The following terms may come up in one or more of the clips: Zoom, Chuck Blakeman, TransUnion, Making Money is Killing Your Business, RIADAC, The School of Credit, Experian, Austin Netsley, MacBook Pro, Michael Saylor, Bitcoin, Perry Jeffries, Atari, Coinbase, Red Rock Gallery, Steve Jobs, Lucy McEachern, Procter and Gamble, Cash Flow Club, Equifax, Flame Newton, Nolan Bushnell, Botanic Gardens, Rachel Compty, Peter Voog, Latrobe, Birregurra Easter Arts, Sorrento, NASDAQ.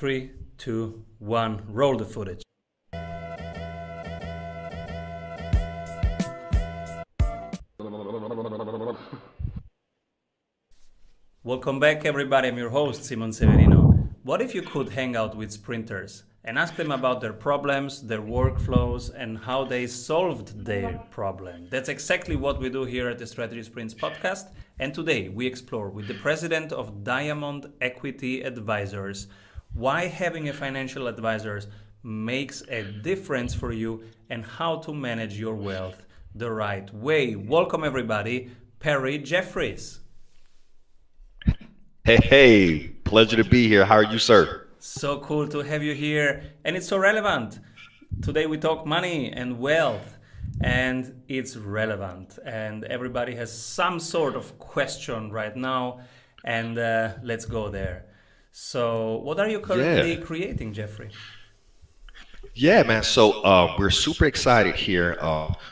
3, 2, 1, roll the footage. Welcome back everybody, I'm your host Simon Severino. What if you could hang out with sprinters and ask them about their problems, their workflows, and how they solved their problem? That's exactly what we do here at the Strategy Sprints podcast. And today we explore with the president of Diamond Equity Advisors why having a financial advisor makes a difference for you and how to manage your wealth the right way. Welcome everybody, Perry Jeffries. Hey, pleasure to be here. How are you, sir? So cool to have you here. And it's so relevant. Today we talk money and wealth, and it's relevant. And everybody has some sort of question right now, and let's go there. So what are you currently creating, Jeffrey? Yeah, man. So we're super excited here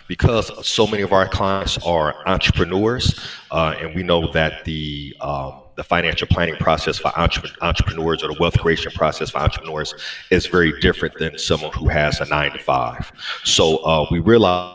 because so many of our clients are entrepreneurs, and we know that the financial planning process for entrepreneurs, or the wealth creation process for entrepreneurs, is very different than someone who has a 9-to-5. So we realize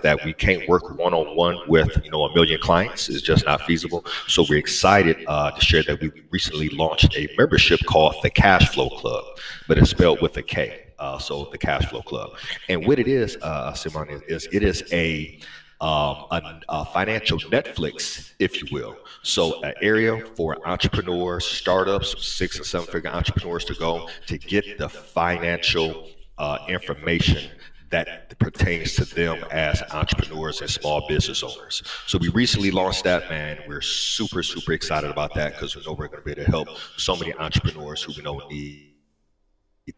that we can't work one-on-one with, you know, a million clients. It's just not feasible. So we're excited to share that we recently launched a membership called the Cash Flow Club, but it's spelled with a K. So the Cash Flow Club. And what it is, Simon, is it is a financial Netflix, if you will. So an area for entrepreneurs, startups, 6- and 7-figure entrepreneurs to go to get the financial information that pertains to them as entrepreneurs and small business owners. So we recently launched that, man. We're super, super excited about that because we know we're going to be able to help so many entrepreneurs who we know need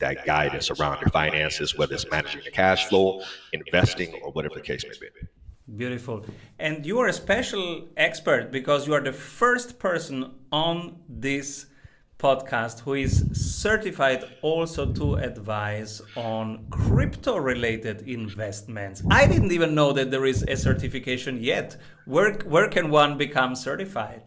that guidance around their finances, whether it's managing the cash flow, investing, or whatever the case may be. Beautiful. And you are a special expert because you are the first person on this podcast who is certified also to advise on crypto related investments. I didn't even know that there is a certification yet. Where can one become certified?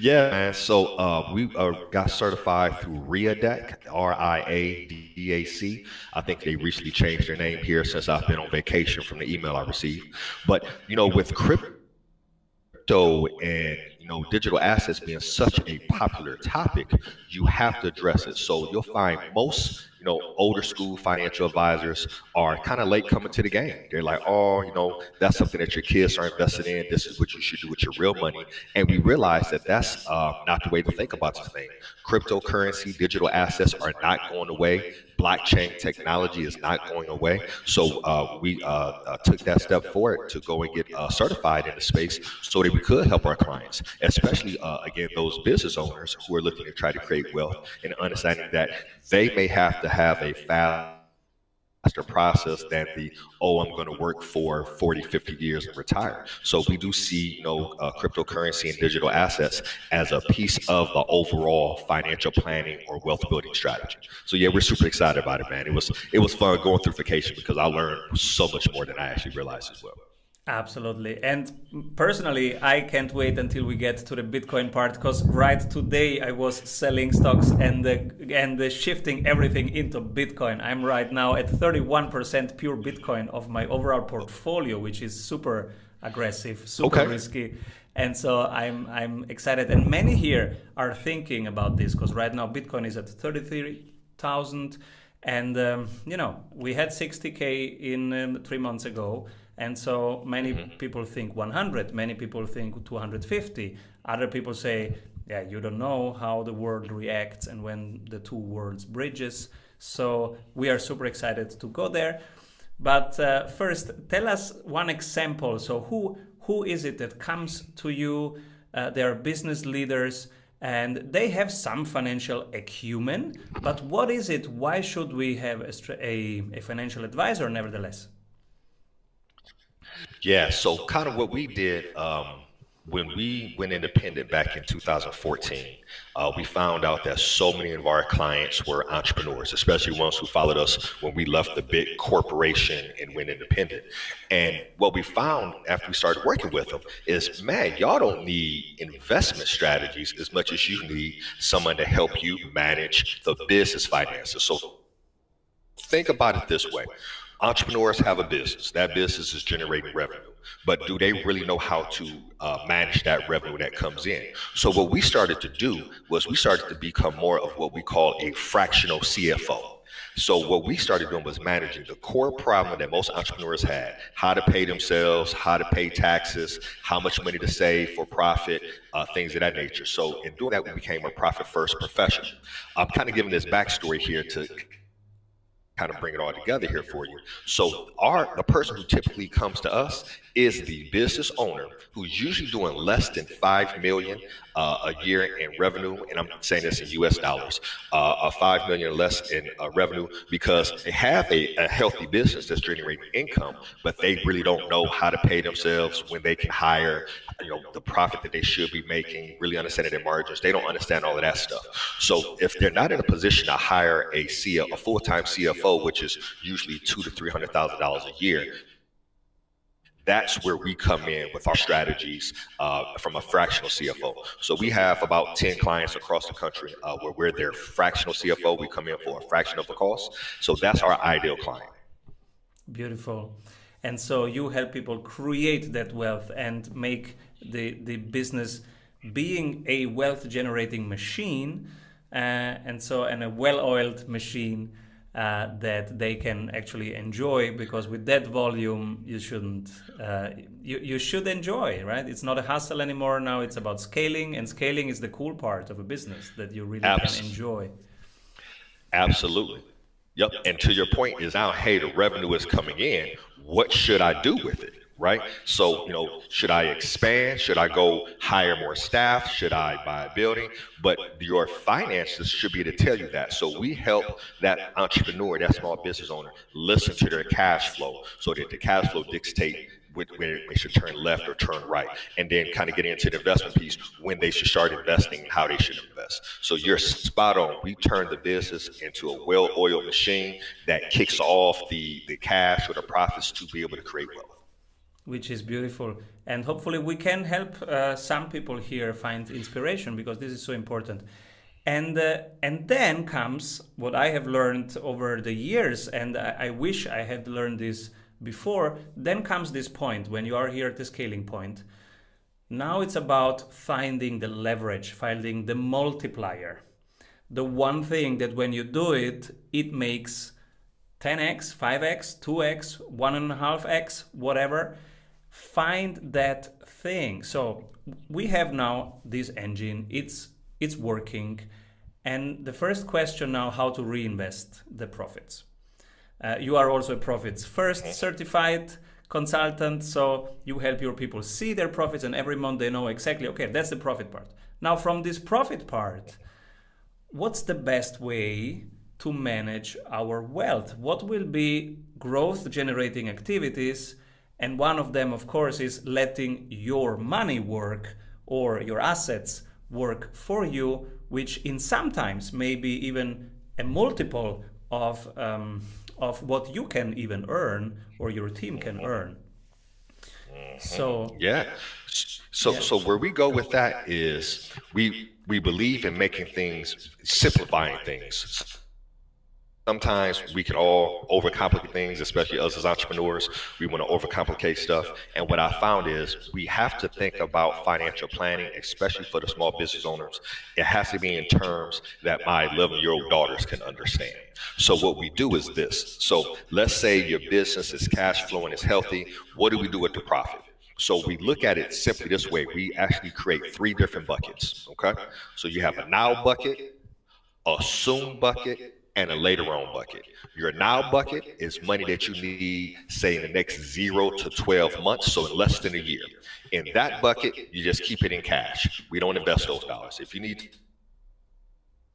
Yeah, man. So we got certified through RIADAC, R-I-A-D-A-C. I think they recently changed their name here since I've been on vacation from the email I received. But, you know, with crypto and, you know, digital assets being such a popular topic, you have to address it. So you'll find most, you know, older school financial advisors are kind of late coming to the game. They're like, oh, you know, that's something that your kids are invested in. This is what you should do with your real money. And we realize that that's not the way to think about this thing. Cryptocurrency, digital assets are not going away. Blockchain technology is not going away. So we took that step forward to go and get certified in the space so that we could help our clients, especially, again, those business owners who are looking to try to create wealth and understanding that they may have to have a faster process than the, oh, I'm going to work for 40, 50 years and retire. So we do see, you know, cryptocurrency and digital assets as a piece of the overall financial planning or wealth building strategy. So yeah, we're super excited about it, man. It was fun going through vacation because I learned so much more than I actually realized as well. Absolutely. And personally, I can't wait until we get to the Bitcoin part, because right today I was selling stocks and shifting everything into Bitcoin. I'm right now at 31% pure Bitcoin of my overall portfolio, which is super aggressive, super risky. And so I'm excited. And many here are thinking about this because right now Bitcoin is at 33,000. And, you know, we had 60K in 3 months ago. And so many people think 100, many people think 250. Other people say, yeah, you don't know how the world reacts and when the two worlds bridges. So we are super excited to go there. But first, tell us one example. So who is it that comes to you? They are business leaders and they have some financial acumen. But what is it? Why should we have a financial advisor nevertheless? Yeah, so kind of what we did when we went independent back in 2014, we found out that so many of our clients were entrepreneurs, especially ones who followed us when we left the big corporation and went independent. And what we found after we started working with them is, man, y'all don't need investment strategies as much as you need someone to help you manage the business finances. So think about it this way. Entrepreneurs have a business. That business is generating revenue. But do they really know how to manage that revenue that comes in? So what we started to do was we started to become more of what we call a fractional CFO. So what we started doing was managing the core problem that most entrepreneurs had: how to pay themselves, how to pay taxes, how much money to save for profit, things of that nature. So in doing that, we became a profit-first profession. I'm kind of giving this backstory here to kind of bring it all together here for you. So the person who typically comes to us is the business owner who's usually doing less than $5 million a year in revenue, and I'm saying this in U.S. dollars, $5 million less in revenue, because they have a healthy business that's generating income, but they really don't know how to pay themselves, when they can hire, the profit that they should be making, really understanding their margins. They don't understand all of that stuff. So if they're not in a position to hire a full-time CFO, which is usually $200,000 to $300,000 a year, that's where we come in with our strategies from a fractional CFO. So we have about 10 clients across the country where we're their fractional CFO. We come in for a fraction of the cost. So that's our ideal client. Beautiful. And so you help people create that wealth and make the business being a wealth generating machine, and a well-oiled machine that they can actually enjoy, because with that volume, you shouldn't, you should enjoy, right? It's not a hustle anymore. Now it's about scaling, and scaling is the cool part of a business that you really can enjoy. Absolutely. Yep. And to your point is now, hey, the revenue is coming in. What should I do with it? Right? So, should I expand? Should I go hire more staff? Should I buy a building? But your finances should be to tell you that. So we help that entrepreneur, that small business owner, listen to their cash flow, so that the cash flow dictates when they should turn left or turn right, and then kind of get into the investment piece, when they should start investing and how they should invest. So you're spot on. We turn the business into a well-oiled machine that kicks off the cash or the profits to be able to create wealth. Which is beautiful. And hopefully we can help some people here find inspiration, because this is so important. And then comes what I have learned over the years, and I wish I had learned this before. Then comes this point when you are here at the scaling point. Now it's about finding the leverage, finding the multiplier. The one thing that when you do it, it makes 10x, 5x, 2x, 1.5x, whatever. Find that thing. So we have now this engine, it's working, and the first question now, how to reinvest the profits. You are also a profits first certified consultant, so you help your people see their profits, and every month they know exactly, okay, that's the profit part. Now from this profit part, what's the best way to manage our wealth? What will be growth generating activities? And one of them, of course, is letting your money work, or your assets work for you, which in sometimes maybe even a multiple of what you can even earn, or your team can earn. So yeah. So where we go with that is we believe in making things, simplifying things. Sometimes we can all overcomplicate things, especially us as entrepreneurs. We want to overcomplicate stuff. And what I found is we have to think about financial planning, especially for the small business owners. It has to be in terms that my 11-year-old daughters can understand. So what we do is this. So let's say your business is cash flowing, is healthy. What do we do with the profit? So we look at it simply this way. We actually create three different buckets, okay? So you have a now bucket, a soon bucket, and a later on bucket. Your now bucket is money that you need, say, in the next 0 to 12 months, so in less than a year. In that bucket, you just keep it in cash. We don't invest those dollars. If you need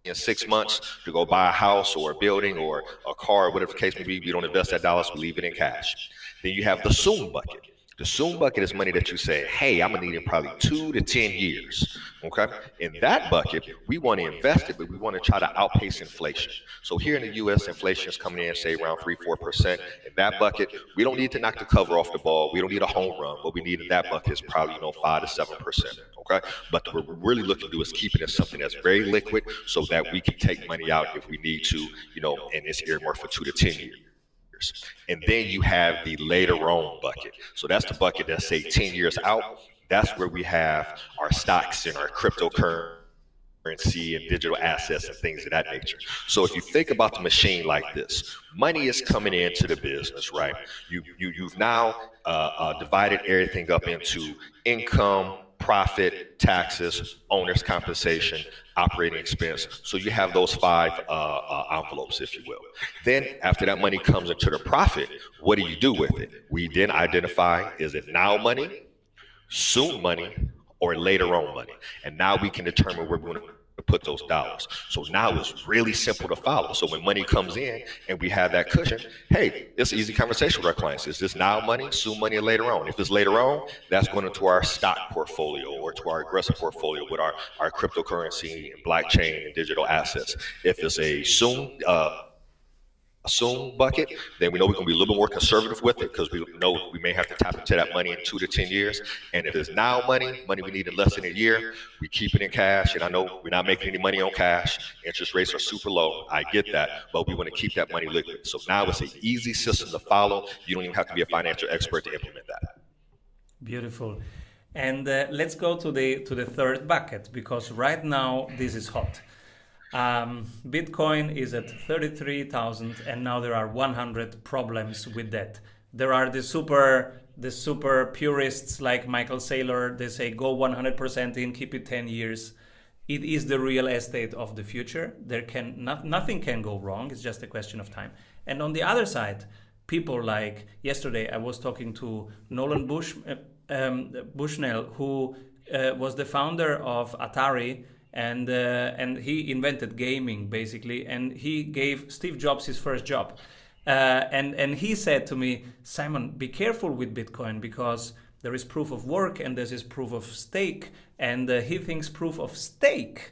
in 6 months to go buy a house or a building or a car, or whatever the case may be, we don't invest that dollars, we leave it in cash. Then you have the soon bucket. The Zoom bucket is money that you say, hey, I'm going to need in probably 2 to 10 years, okay? In that bucket, we want to invest it, but we want to try to outpace inflation. So here in the U.S., inflation is coming in, say, around 3%, 4%. In that bucket, we don't need to knock the cover off the ball. We don't need a home run. What we need in that bucket is probably, 5 to 7%, okay? But what we're really looking to do is keep it as something that's very liquid so that we can take money out if we need to, and it's earmarked for 2 to 10 years. And then you have the later on bucket. So that's the bucket that's, say, 10 years out. That's where we have our stocks and our cryptocurrency and digital assets and things of that nature. So if you think about the machine like this, money is coming into the business, right? You've now divided everything up into income, profit, taxes, owner's compensation, operating expense. So you have those 5 envelopes, if you will. Then after that money comes into the profit, what do you do with it? We then identify, is it now money, soon money, or later on money? And now we can determine where we're going to put those dollars. So now it's really simple to follow. So when money comes in and we have that cushion, hey, it's an easy conversation with our clients. Is this now money, soon money, or later on? If it's later on, that's going into our stock portfolio or to our aggressive portfolio with our cryptocurrency and blockchain and digital assets. If it's a soon bucket, then we know we're going to be a little bit more conservative with it because we know we may have to tap into that money in 2 to 10 years. And if it's now money, money we need in less than a year, we keep it in cash. And I know we're not making any money on cash. Interest rates are super low. I get that. But we want to keep that money liquid. So now it's an easy system to follow. You don't even have to be a financial expert to implement that. Beautiful. And let's go to the third bucket, because right now this is hot. Bitcoin is at 33,000, and now there are 100 problems with that. There are the super purists like Michael Saylor. They say go 100% in, keep it 10 years. It is the real estate of the future. There can nothing can go wrong. It's just a question of time. And on the other side, people like yesterday I was talking to Nolan Bushnell, who was the founder of Atari. And he invented gaming, basically, and he gave Steve Jobs his first job. And he said to me, Simon, be careful with Bitcoin, because there is proof of work and there is proof of stake. And he thinks proof of stake,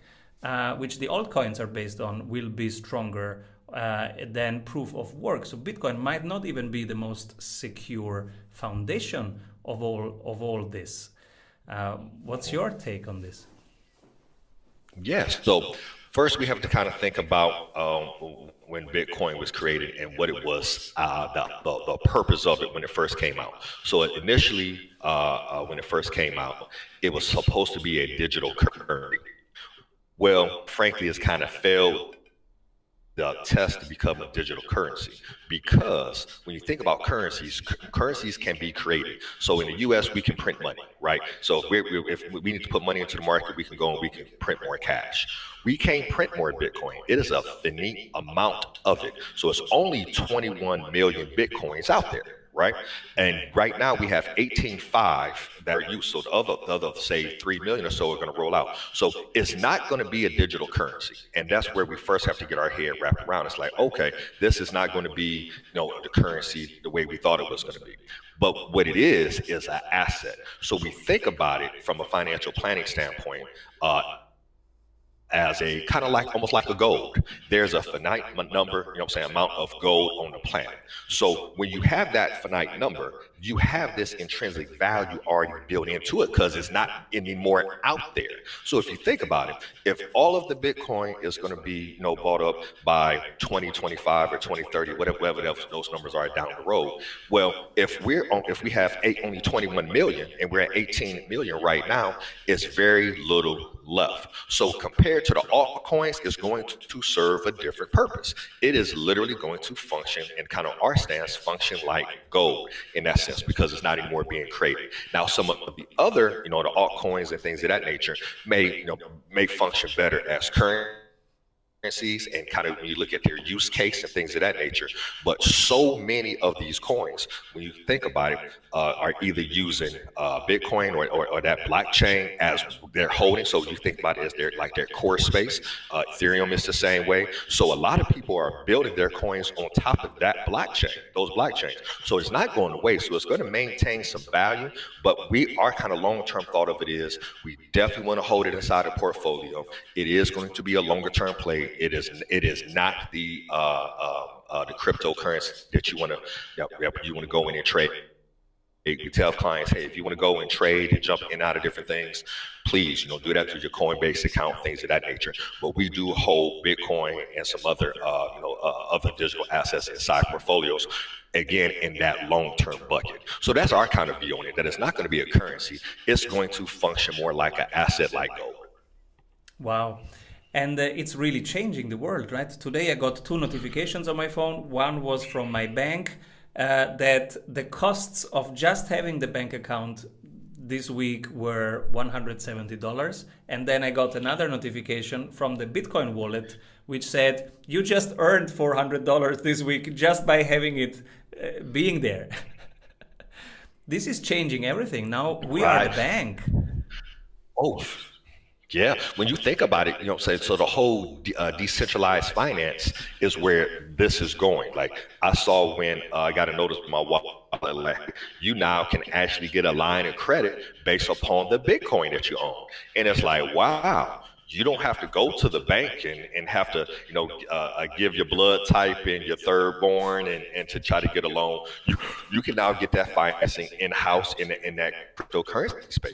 which the altcoins are based on, will be stronger than proof of work. So Bitcoin might not even be the most secure foundation of all this. What's your take on this? Yes. So first, we have to kind of think about when Bitcoin was created and what it was, the purpose of it when it first came out. So initially, when it first came out, it was supposed to be a digital currency. Well, frankly, it's kind of failed the test to become a digital currency, because when you think about currencies, currencies can be created. So in the U.S., we can print money, right? So if we need to put money into the market, we can go and we can print more cash. We can't print more Bitcoin. It is a finite amount of it. So it's only 21 million Bitcoins out there, right? And right now we have 18.5 that are used. So the other say 3 million or so are going to roll out. So it's not going to be a digital currency. And that's where we first have to get our head wrapped around. It's like, okay, this is not going to be the currency the way we thought it was going to be. But what it is an asset. So we think about it from a financial planning standpoint, as a kind of like, almost like a gold. There's a finite number, amount of gold on the planet. So when you have that finite number, you have this intrinsic value already built into it because it's not anymore out there. So if you think about it, if all of the Bitcoin is going to be bought up by 2025 or 2030, whatever those numbers are down the road, well, if we have only 21 million and we're at 18 million right now, it's very little left. So compared to the altcoins, it's going to serve a different purpose. It is literally going to function, and kind of our stance, function like gold in that sense, because it's not anymore being created. Now, some of the other, the altcoins and things of that nature may function better as currency. and kind of when you look at their use case and things of that nature. But so many of these coins, when you think about it, are either using Bitcoin or that blockchain as their holding. So you think about it as their core space. Ethereum is the same way. So a lot of people are building their coins on top of that blockchain, those blockchains. So it's not going away. So it's going to maintain some value. But we are kind of long-term thought of it is we definitely want to hold it inside a portfolio. It is going to be a longer-term play. It is not the the cryptocurrency that you want to go in and trade. We tell clients, hey, if you want to go and trade and jump in and out of different things, please, do that through your Coinbase account, things of that nature. But we do hold Bitcoin and some other other digital assets inside portfolios, again, in that long-term bucket. So that's our kind of view on it, that it's not going to be a currency. It's going to function more like an asset like gold. Wow. And it's really changing the world, right? Today I got two notifications on my phone. One was from my bank that the costs of just having the bank account this week were $170. And then I got another notification from the Bitcoin wallet, which said, you just earned $400 this week just by having it being there. This is changing everything. Now we are the bank. Oh. Yeah, when you think about it, so the whole decentralized finance is where this is going. Like I saw when I got a notice from my wallet, like you now can actually get a line of credit based upon the Bitcoin that you own. And it's like, wow, you don't have to go to the bank and have to, give your blood type and your third born and to try to get a loan. You can now get that financing in-house in that cryptocurrency space.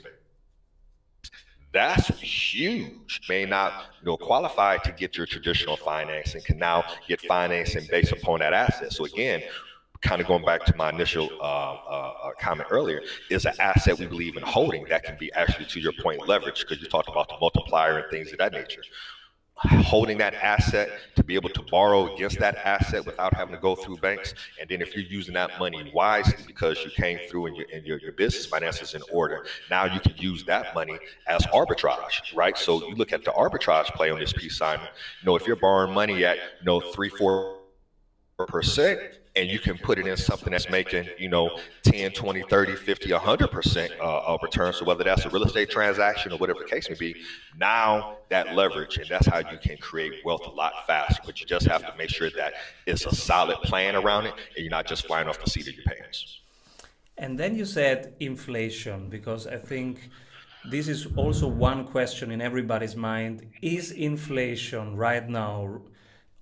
That's huge. May not qualify to get your traditional financing, can now get financing based upon that asset. So again, kind of going back to my initial comment earlier, is an asset we believe in holding that can be actually, to your point, leverage, because you talked about the multiplier and things of that nature. Holding that asset to be able to borrow against that asset without having to go through banks, and then if you're using that money wisely because you came through and your business finances in order, now you can use that money as arbitrage, right? So you look at the arbitrage play on this piece, Simon. If you're borrowing money at 3-4%, and you can put it in something that's making 10, 20, 30, 50, 100% of return. So whether that's a real estate transaction or whatever the case may be, now that leverage, and that's how you can create wealth a lot faster. But you just have to make sure that it's a solid plan around it, and you're not just flying off the seat of your pants. And then you said inflation, because I think this is also one question in everybody's mind. Is inflation right now?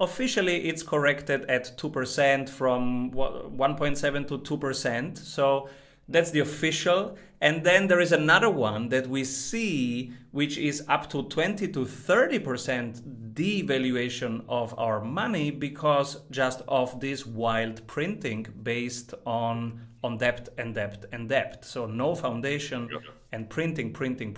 Officially, it's corrected at 2% from 1.7 to 2%. So that's the official. And then there is another one that we see, which is up to 20 to 30% devaluation of our money because just of this wild printing based on debt and debt and debt. So no foundation and printing, 40%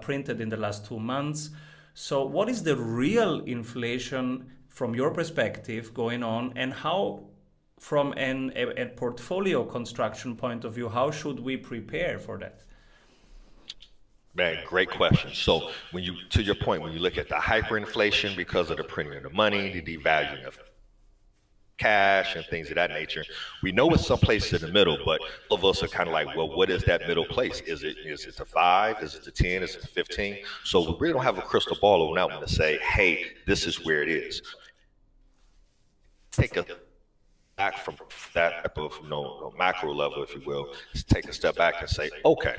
printed in the last 2 months. So what is the real inflation from your perspective going on, and how, from a portfolio construction point of view, how should we prepare for that? Man, great question. So when you, to your point, when you look at the hyperinflation because of the printing of the money, the devaluing of cash and things of that nature, we know it's someplace in the middle, but all of us are kind of like, well, what is that middle place? Is it the 5? Is it the 10? Is it the 15? So we really don't have a crystal ball on that one to say, hey, this is where it is. Take a back from that type of macro level, if you will. Just take a step back and say, okay,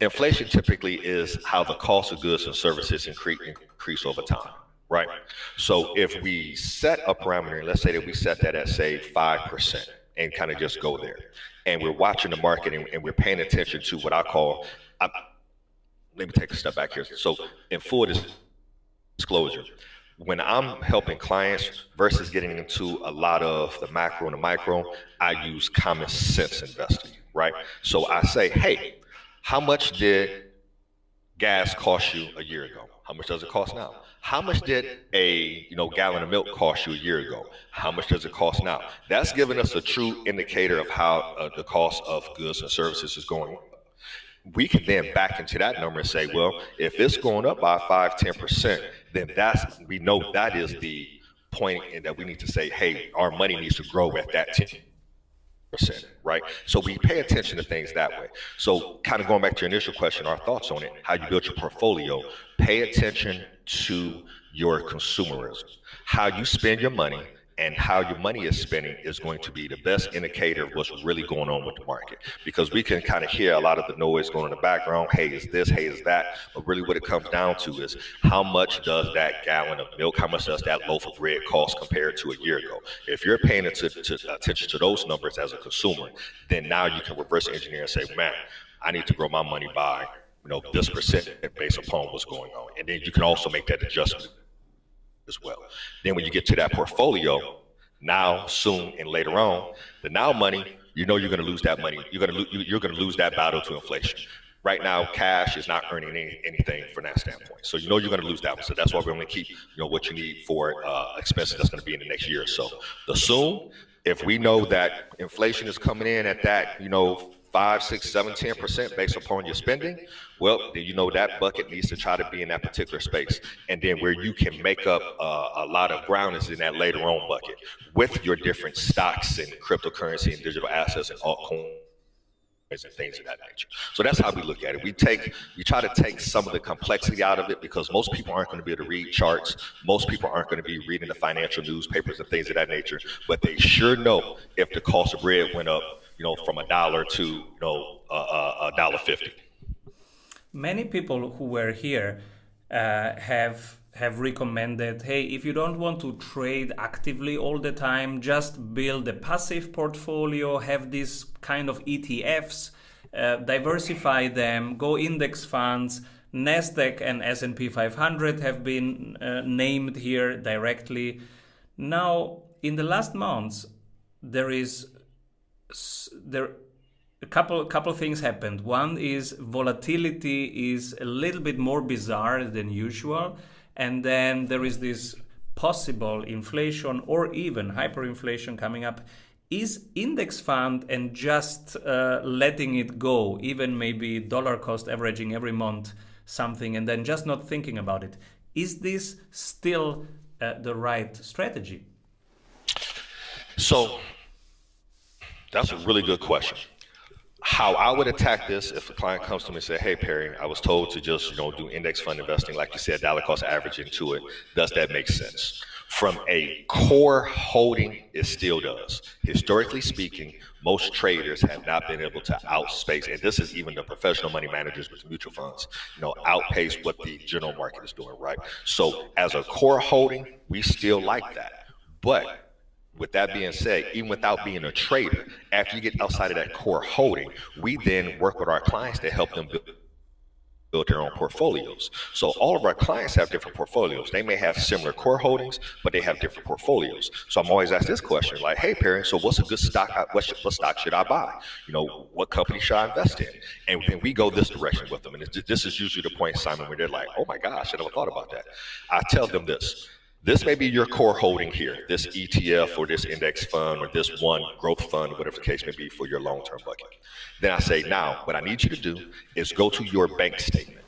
inflation typically is how the cost of goods and services increase over time. Right. So if we set a parameter, and let's say that we set that at, say, 5% and kind of just go there, and we're watching the market and we're paying attention to what I call, let me take a step back here. So in full disclosure, when I'm helping clients versus getting into a lot of the macro and the micro, I use common sense investing. Right. So I say, hey, how much did gas cost you a year ago? How much does it cost now? How much did a gallon of milk cost you a year ago? How much does it cost now? That's giving us a true indicator of how the cost of goods and services is going. we can then back into that number and say, well, if it's going up by 5, 10%, then that's, we know that is the point in that we need to say, hey, our money needs to grow at that 10%, right? So we pay attention to things that way. So kind of going back to your initial question, our thoughts on it, how you build your portfolio, pay attention to your consumerism. How you spend your money and how your money is spending is going to be the best indicator of what's really going on with the market, because we can kind of hear a lot of the noise going in the background. Hey, is this? Hey, is that? But really what it comes down to is how much does that gallon of milk, how much does that loaf of bread cost compared to a year ago? If you're paying attention to those numbers as a consumer, then now you can reverse engineer and say, man, I need to grow my money by, you know, this percent based upon what's going on. And then you can also make that adjustment as well. Then when you get to that portfolio, now, soon, and later on, the now money, you know you're going to lose that money. You're going to lose that battle to inflation. Right now, cash is not earning anything from that standpoint. So you know you're going to lose that one. So that's why we're going to keep, you know, what you need for expenses that's going to be in the next year or so. The soon, if we know that inflation is coming in at that, you know, 5, 6, 7, 10% based upon your spending, well, then you know that bucket needs to try to be in that particular space. And then where you can make up a lot of ground is in that later on bucket with your different stocks and cryptocurrency and digital assets and altcoins and things of that nature. So that's how we look at it. We try to take some of the complexity out of it, because most people aren't going to be able to read charts. Most people aren't going to be reading the financial newspapers and things of that nature, but they sure know if the cost of bread went up, you know, from $1 to, you know, $1.50. Many people who were here have recommended, hey, if you don't want to trade actively all the time, just build a passive portfolio, have these kind of ETFs, diversify them, go index funds. NASDAQ and S&P 500 have been named here directly. Now, in the last months, a couple things happened. One is volatility is a little bit more bizarre than usual, and then there is this possible inflation or even hyperinflation coming up. Is index fund and just letting it go, even maybe dollar cost averaging every month something and then just not thinking about it, is this still the right strategy? So that's a really good question. How I would attack this, if a client comes to me and says, hey, Perry, I was told to just, you know, do index fund investing, like you said, dollar cost average into it. Does that make sense? From a core holding, it still does. Historically speaking, most traders have not been able to outspace, and this is even the professional money managers with mutual funds, you know, outpace what the general market is doing, right? So as a core holding, we still like that. But with that being said, even without being a trader, after you get outside of that core holding, we then work with our clients to help them build their own portfolios. So all of our clients have different portfolios. They may have similar core holdings, but they have different portfolios. So I'm always asked this question, like, hey, Perry, so what's a good stock? What stock should I buy? You know, what company should I invest in? And then we go this direction with them. And this is usually the point, Simon, where they're like, oh my gosh, I never thought about that. I tell them this. This may be your core holding here, this ETF or this index fund or this one growth fund, whatever the case may be for your long-term bucket. Then I say, now, what I need you to do is go to your bank statement.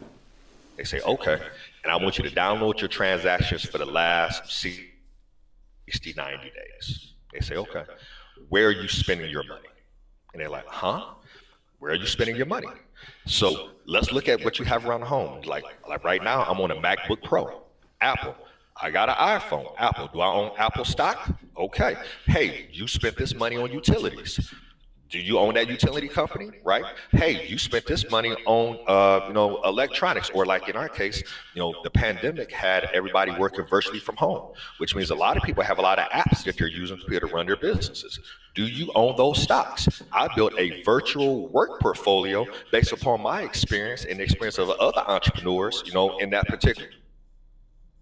They say, okay. And I want you to download your transactions for the last 60, 90 days. They say, okay. Where are you spending your money? And they're like, huh? Where are you spending your money? So let's look at what you have around home. Like right now, I'm on a MacBook Pro, Apple. I got an iPhone, Apple. Do I own Apple stock? Okay. Hey, you spent this money on utilities. Do you own that utility company, right? Hey, you spent this money on, you know, electronics, or like in our case, you know, the pandemic had everybody working virtually from home, which means a lot of people have a lot of apps that they're using to be able to run their businesses. Do you own those stocks? I built a virtual work portfolio based upon my experience and the experience of other entrepreneurs, you know, in that particular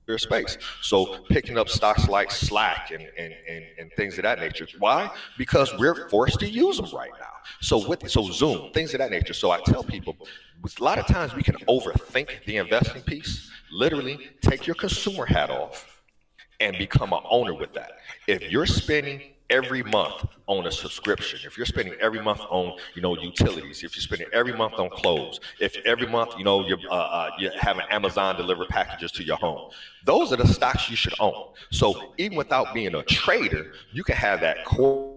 your space. So picking up stocks like Slack and things of that nature. Why? Because we're forced to use them right now. So Zoom, things of that nature. So I tell people, a lot of times we can overthink the investing piece. Literally, take your consumer hat off and become an owner with that. If you're spending every month on a subscription, if you're spending every month on, you know, utilities, if you're spending every month on clothes, if every month, you know, you're having Amazon deliver packages to your home, those are the stocks you should own. So even without being a trader, you can have that core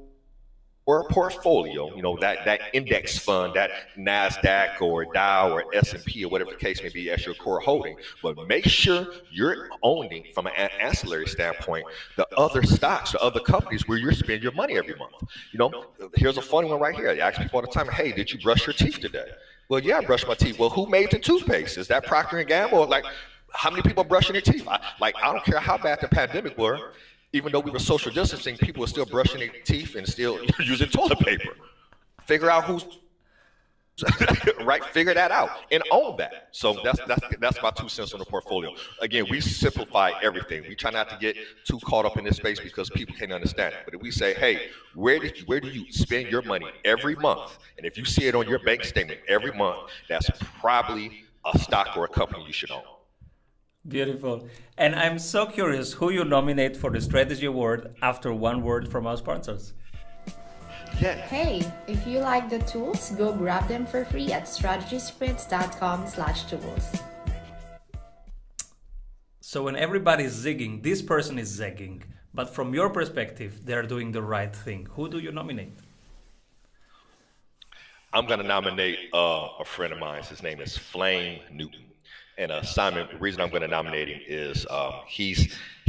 portfolio, you know, that index fund, that NASDAQ or Dow or S&P or whatever the case may be as your core holding. But make sure you're owning, from an ancillary standpoint, the other stocks, the other companies where you spend your money every month. You know, here's a funny one right here. I ask people all the time, hey, did you brush your teeth today? Well, yeah, I brushed my teeth. Well, who made the toothpaste? Is that Procter and Gamble? Like, how many people are brushing their teeth? I don't care how bad the pandemic were. Even though we were social distancing, people were still brushing their teeth and still using toilet paper. Figure out who's right. Figure that out and own that. So that's my 2 cents on the portfolio. Again, we simplify everything. We try not to get too caught up in this space because people can't understand it. But if we say, hey, where do you spend your money every month? And if you see it on your bank statement every month, that's probably a stock or a company you should own. Beautiful. And I'm so curious who you nominate for the Strategy Award after one word from our sponsors. Yeah. Hey, if you like the tools, go grab them for free at strategysprints.com/tools. So when everybody's zigging, this person is zagging. But from your perspective, they're doing the right thing. Who do you nominate? I'm going to nominate a friend of mine. His name is Flame Newton. And Simon, the reason I'm going to nominate him is he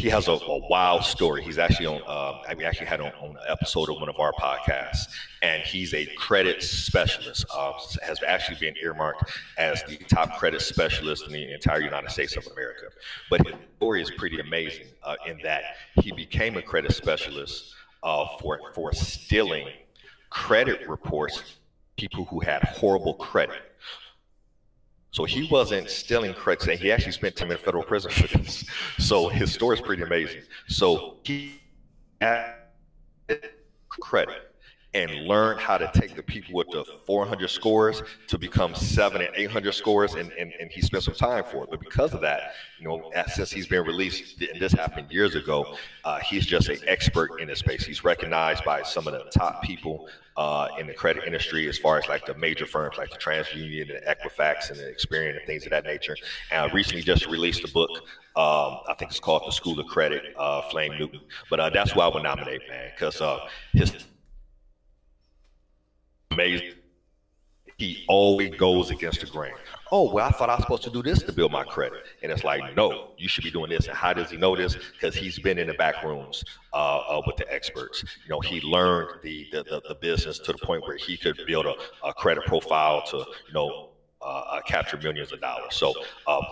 has a wild story. He's actually on, we actually had on an episode of one of our podcasts, and he's a credit specialist, has actually been earmarked as the top credit specialist in the entire United States of America. But his story is pretty amazing in that he became a credit specialist for stealing credit reports, people who had horrible credit. So he wasn't stealing credit, and he actually spent time in federal prison for this. So his story is pretty amazing. So he had credit and learned how to take the people with the 400 scores to become 700 and 800 scores, and he spent some time for it. But because of that, you know, since he's been released, and this happened years ago, he's just an expert in this space. He's recognized by some of the top people in the credit industry, as far as like the major firms like the TransUnion and Equifax and the Experian and things of that nature. And recently just released a book. I think it's called The School of Credit, Flame Newton. But that's why I would nominate, man, because his amazing. He always goes against the grain. Oh, well, I thought I was supposed to do this to build my credit. And it's like, no, you should be doing this. And how does he know this? Because he's been in the back rooms with the experts. You know, he learned the business to the point where he could build a credit profile to, you know, capture millions of dollars. So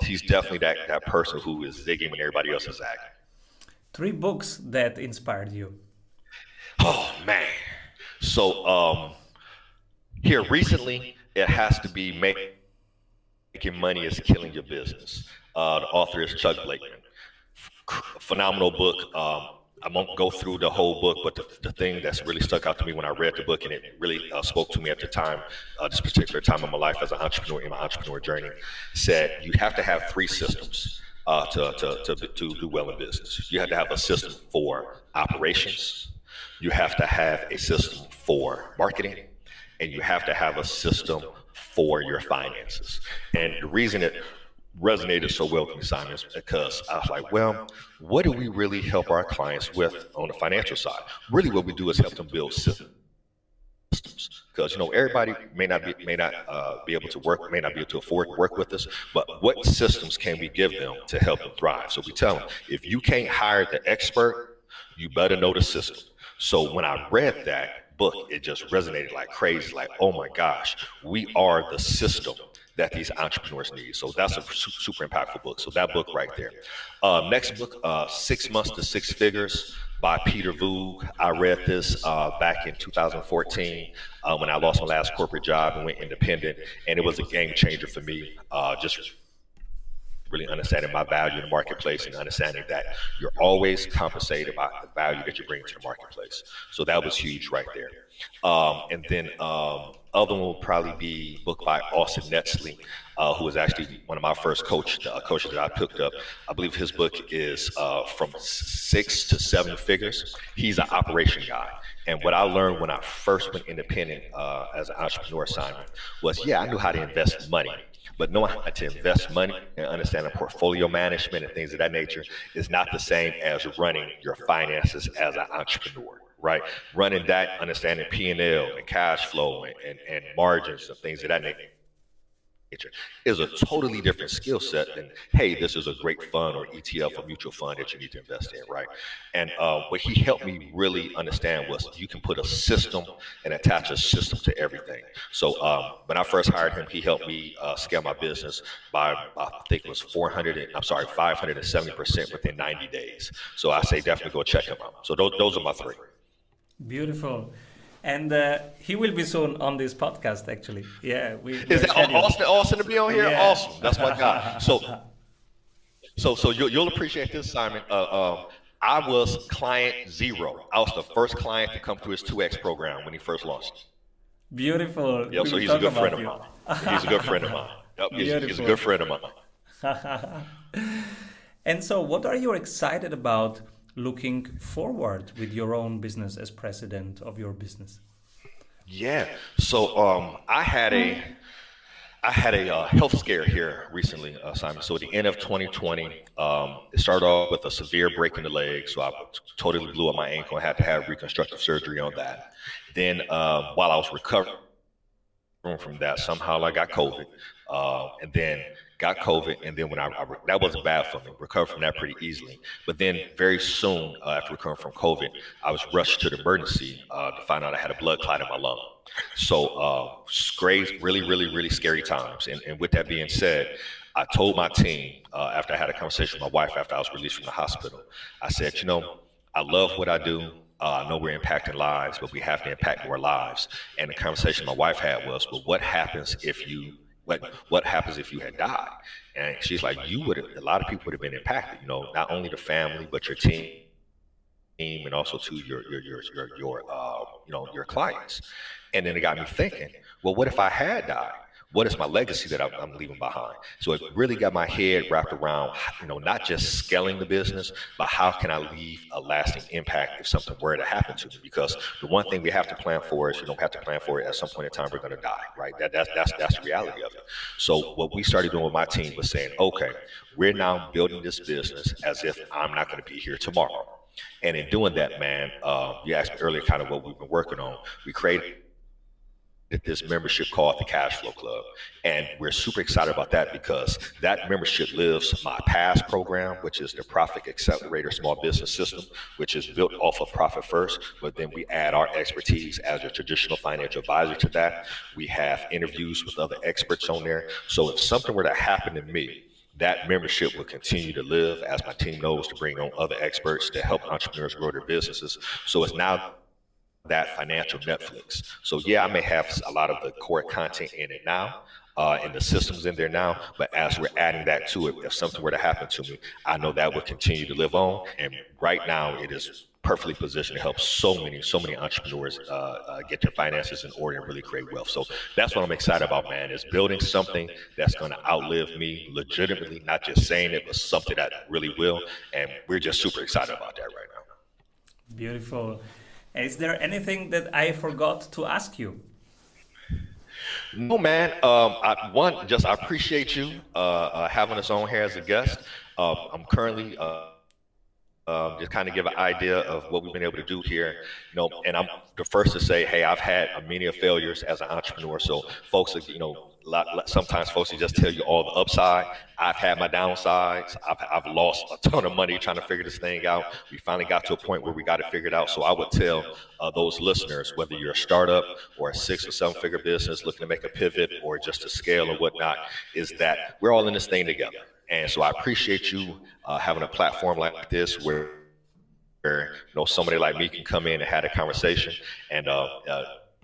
he's definitely that person who is zigging when everybody else is zagging. 3 books that inspired you. Oh, man. So, here recently, it has to be Making Money is Killing Your Business. The author is Chuck Blakeman. Phenomenal book. I won't go through the whole book, but the thing that's really stuck out to me when I read the book, and it really spoke to me at the time, this particular time of my life as an entrepreneur, in my entrepreneur journey, said you have to have 3 systems to do well in business. You have to have a system for operations. You have to have a system for marketing. And you have to have a system for your finances. And the reason it resonated so well with me, Simon, is because I was like, well, what do we really help our clients with on the financial side? Really what we do is help them build systems. Because, you know, everybody may not be able to afford to work with us, but what systems can we give them to help them thrive? So we tell them, if you can't hire the expert, you better know the system. So when I read that book, it just resonated like crazy. Like, oh my gosh, we are the system that these entrepreneurs need. So that's a super impactful book. So that book right there. Next book, 6 Months to Six Figures by Peter Voog. I read this back in 2014 when I lost my last corporate job and went independent, and it was a game changer for me. Just really understanding my value in the marketplace and understanding that you're always compensated by the value that you bring to the marketplace. So that was huge right there. And then other one will probably be book by Austin Netsley, who was actually one of my first coaches that I picked up. I believe his book is From Six to Seven Figures. He's an operation guy. And what I learned when I first went independent as an entrepreneur, Simon, was, yeah, I knew how to invest money. But knowing how to invest money and understanding portfolio management and things of that nature is not the same as running your finances as an entrepreneur, right? Running that, understanding P&L and cash flow and margins and things of that nature is a totally different skill set than, hey, this is a great fund or ETF or mutual fund that you need to invest in, right? And what he helped me really understand was you can put a system and attach a system to everything. So when I first hired him, he helped me scale my business by, I think it was 570% within 90 days. So I say definitely go check him out. So those are my three. Beautiful. And he will be soon on this podcast, actually. Yeah, is that Austin to be on here? Yeah. Awesome, that's my guy. So you'll appreciate this, Simon. I was client zero. I was the first client to come through his 2X program when he first launched. Beautiful. Yeah, so he's a good friend of mine. He's a good friend of mine. Yep, he's a good friend of mine. And so, what are you excited about looking forward with your own business as president of your business? Yeah, so I had a health scare here recently, Simon. So at the end of 2020, it started off with a severe break in the leg. So I totally blew up my ankle and had to have reconstructive surgery on that. Then while I was recovering from that, somehow I got COVID. And then got COVID, and then when I that wasn't bad for me, recovered from that pretty easily. But then very soon after recovering from COVID, I was rushed to the emergency to find out I had a blood clot in my lung. So really scary times. And with that being said, I told my team after I had a conversation with my wife after I was released from the hospital, I said, you know, I love what I do. I know we're impacting lives, but we have to impact more lives. And the conversation my wife had was, well, what happens if you had died? And she's like, a lot of people would have been impacted, you know, not only the family, but your team and also to your clients. And then it got me thinking, well, what if I had died? What is my legacy that I'm leaving behind? So it really got my head wrapped around, you know, not just scaling the business, but how can I leave a lasting impact if something were to happen to me? Because the one thing we have to plan for is, you don't have to plan for it. At some point in time, we're going to die, right? That's the reality of it. So what we started doing with my team was saying, okay, we're now building this business as if I'm not going to be here tomorrow. And in doing that, man, you asked me earlier kind of what we've been working on. We created this membership called the Cash Flow Club, and we're super excited about that because that membership lives my past program, which is the Profit Accelerator Small Business System, which is built off of Profit First, but then we add our expertise as a traditional financial advisor to that. We have interviews with other experts on there. So if something were to happen to me, that membership will continue to live, as my team knows, to bring on other experts to help entrepreneurs grow their businesses. So it's now that financial Netflix. So yeah, I may have a lot of the core content in it now, and the systems in there now, but as we're adding that to it, if something were to happen to me, I know that would continue to live on. And right now it is perfectly positioned to help so many entrepreneurs get their finances in order and really create wealth. So that's what I'm excited about, man, is building something that's going to outlive me legitimately, not just saying it, but something that really will. And we're just super excited about that right now. Beautiful. Is there anything that I forgot to ask you? No, man. I appreciate you having us on here as a guest. I'm currently just kind of give an idea of what we've been able to do here, you know. And I'm the first to say, hey, I've had many failures as an entrepreneur. So folks, you know, sometimes folks will just tell you all the upside. I've had my downsides. I've lost a ton of money trying to figure this thing out. We finally got to a point where we got it figured out. So I would tell those listeners, whether you're a startup or a 6 or 7 figure business looking to make a pivot or just to scale or whatnot, is that we're all in this thing together. And so I appreciate you having a platform like this where, you know, somebody like me can come in and have a conversation. And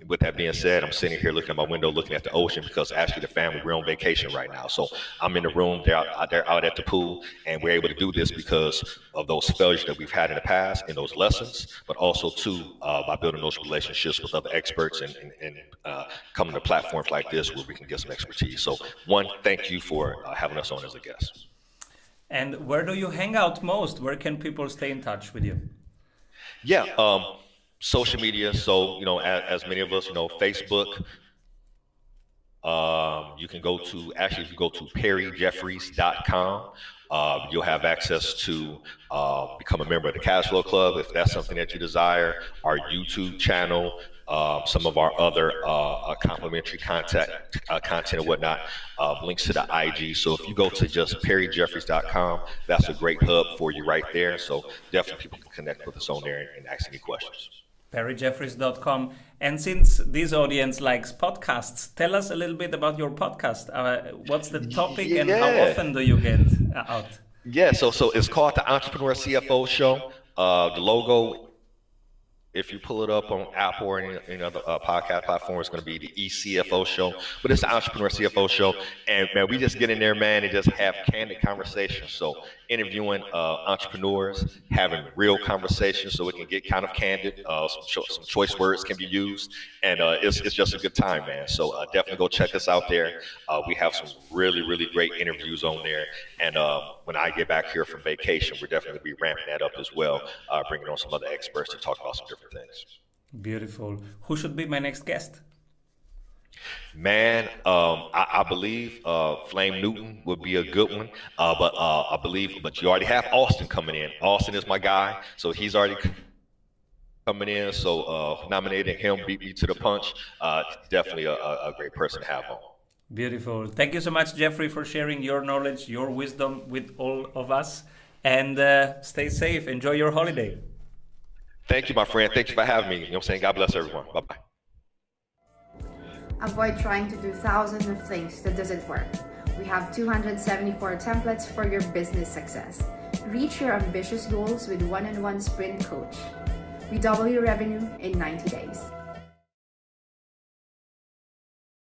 With that being said, I'm sitting here looking at my window, looking at the ocean, because actually the family, we're on vacation right now. So I'm in the room, they're out at the pool, and we're able to do this because of those failures that we've had in the past and those lessons, but also too, by building those relationships with other experts and coming to platforms like this where we can get some expertise. So one, thank you for having us on as a guest. And where do you hang out most? Where can people stay in touch with you? Yeah. Social media, so as many of us Facebook, you can go to, actually if you go to PerryJeffries.com, you'll have access to become a member of the Cash Flow Club if that's something that you desire, our YouTube channel, some of our other complimentary content and whatnot, links to the IG. So if you go to just PerryJeffries.com, that's a great hub for you right there. So definitely people can connect with us on there and ask any questions. PerryJeffries.com. And since this audience likes podcasts, tell us a little bit about your podcast. What's the topic and how often do you get out? Yeah, so it's called the Entrepreneur CFO Show. The logo, if you pull it up on Apple or any other podcast platform, it's going to be the ECFO Show. But it's the Entrepreneur CFO Show. And, man, we just get in there, man, and just have candid conversations. So interviewing entrepreneurs, having real conversations so it can get kind of candid. Some choice words can be used. And it's just a good time, man. So definitely go check us out there. We have some really, really great interviews on there. And when I get back here from vacation, we're definitely going to be ramping that up as well, bringing on some other experts to talk about some different things. Beautiful. Who should be my next guest? Man, I believe Flame Newton would be a good one, but I believe, but you already have Austin coming in. Austin is my guy, so he's already coming in. So nominating him beat me to the punch. Definitely a great person to have on. Beautiful. Thank you so much, Jeffrey, for sharing your knowledge, your wisdom with all of us. And stay safe. Enjoy your holiday. Thank you, my friend. Thank you for having me. You know what I'm saying? God bless everyone. Bye-bye. Avoid trying to do thousands of things that doesn't work. We have 274 templates for your business success. Reach your ambitious goals with one-on-one sprint coach. We double your revenue in 90 days.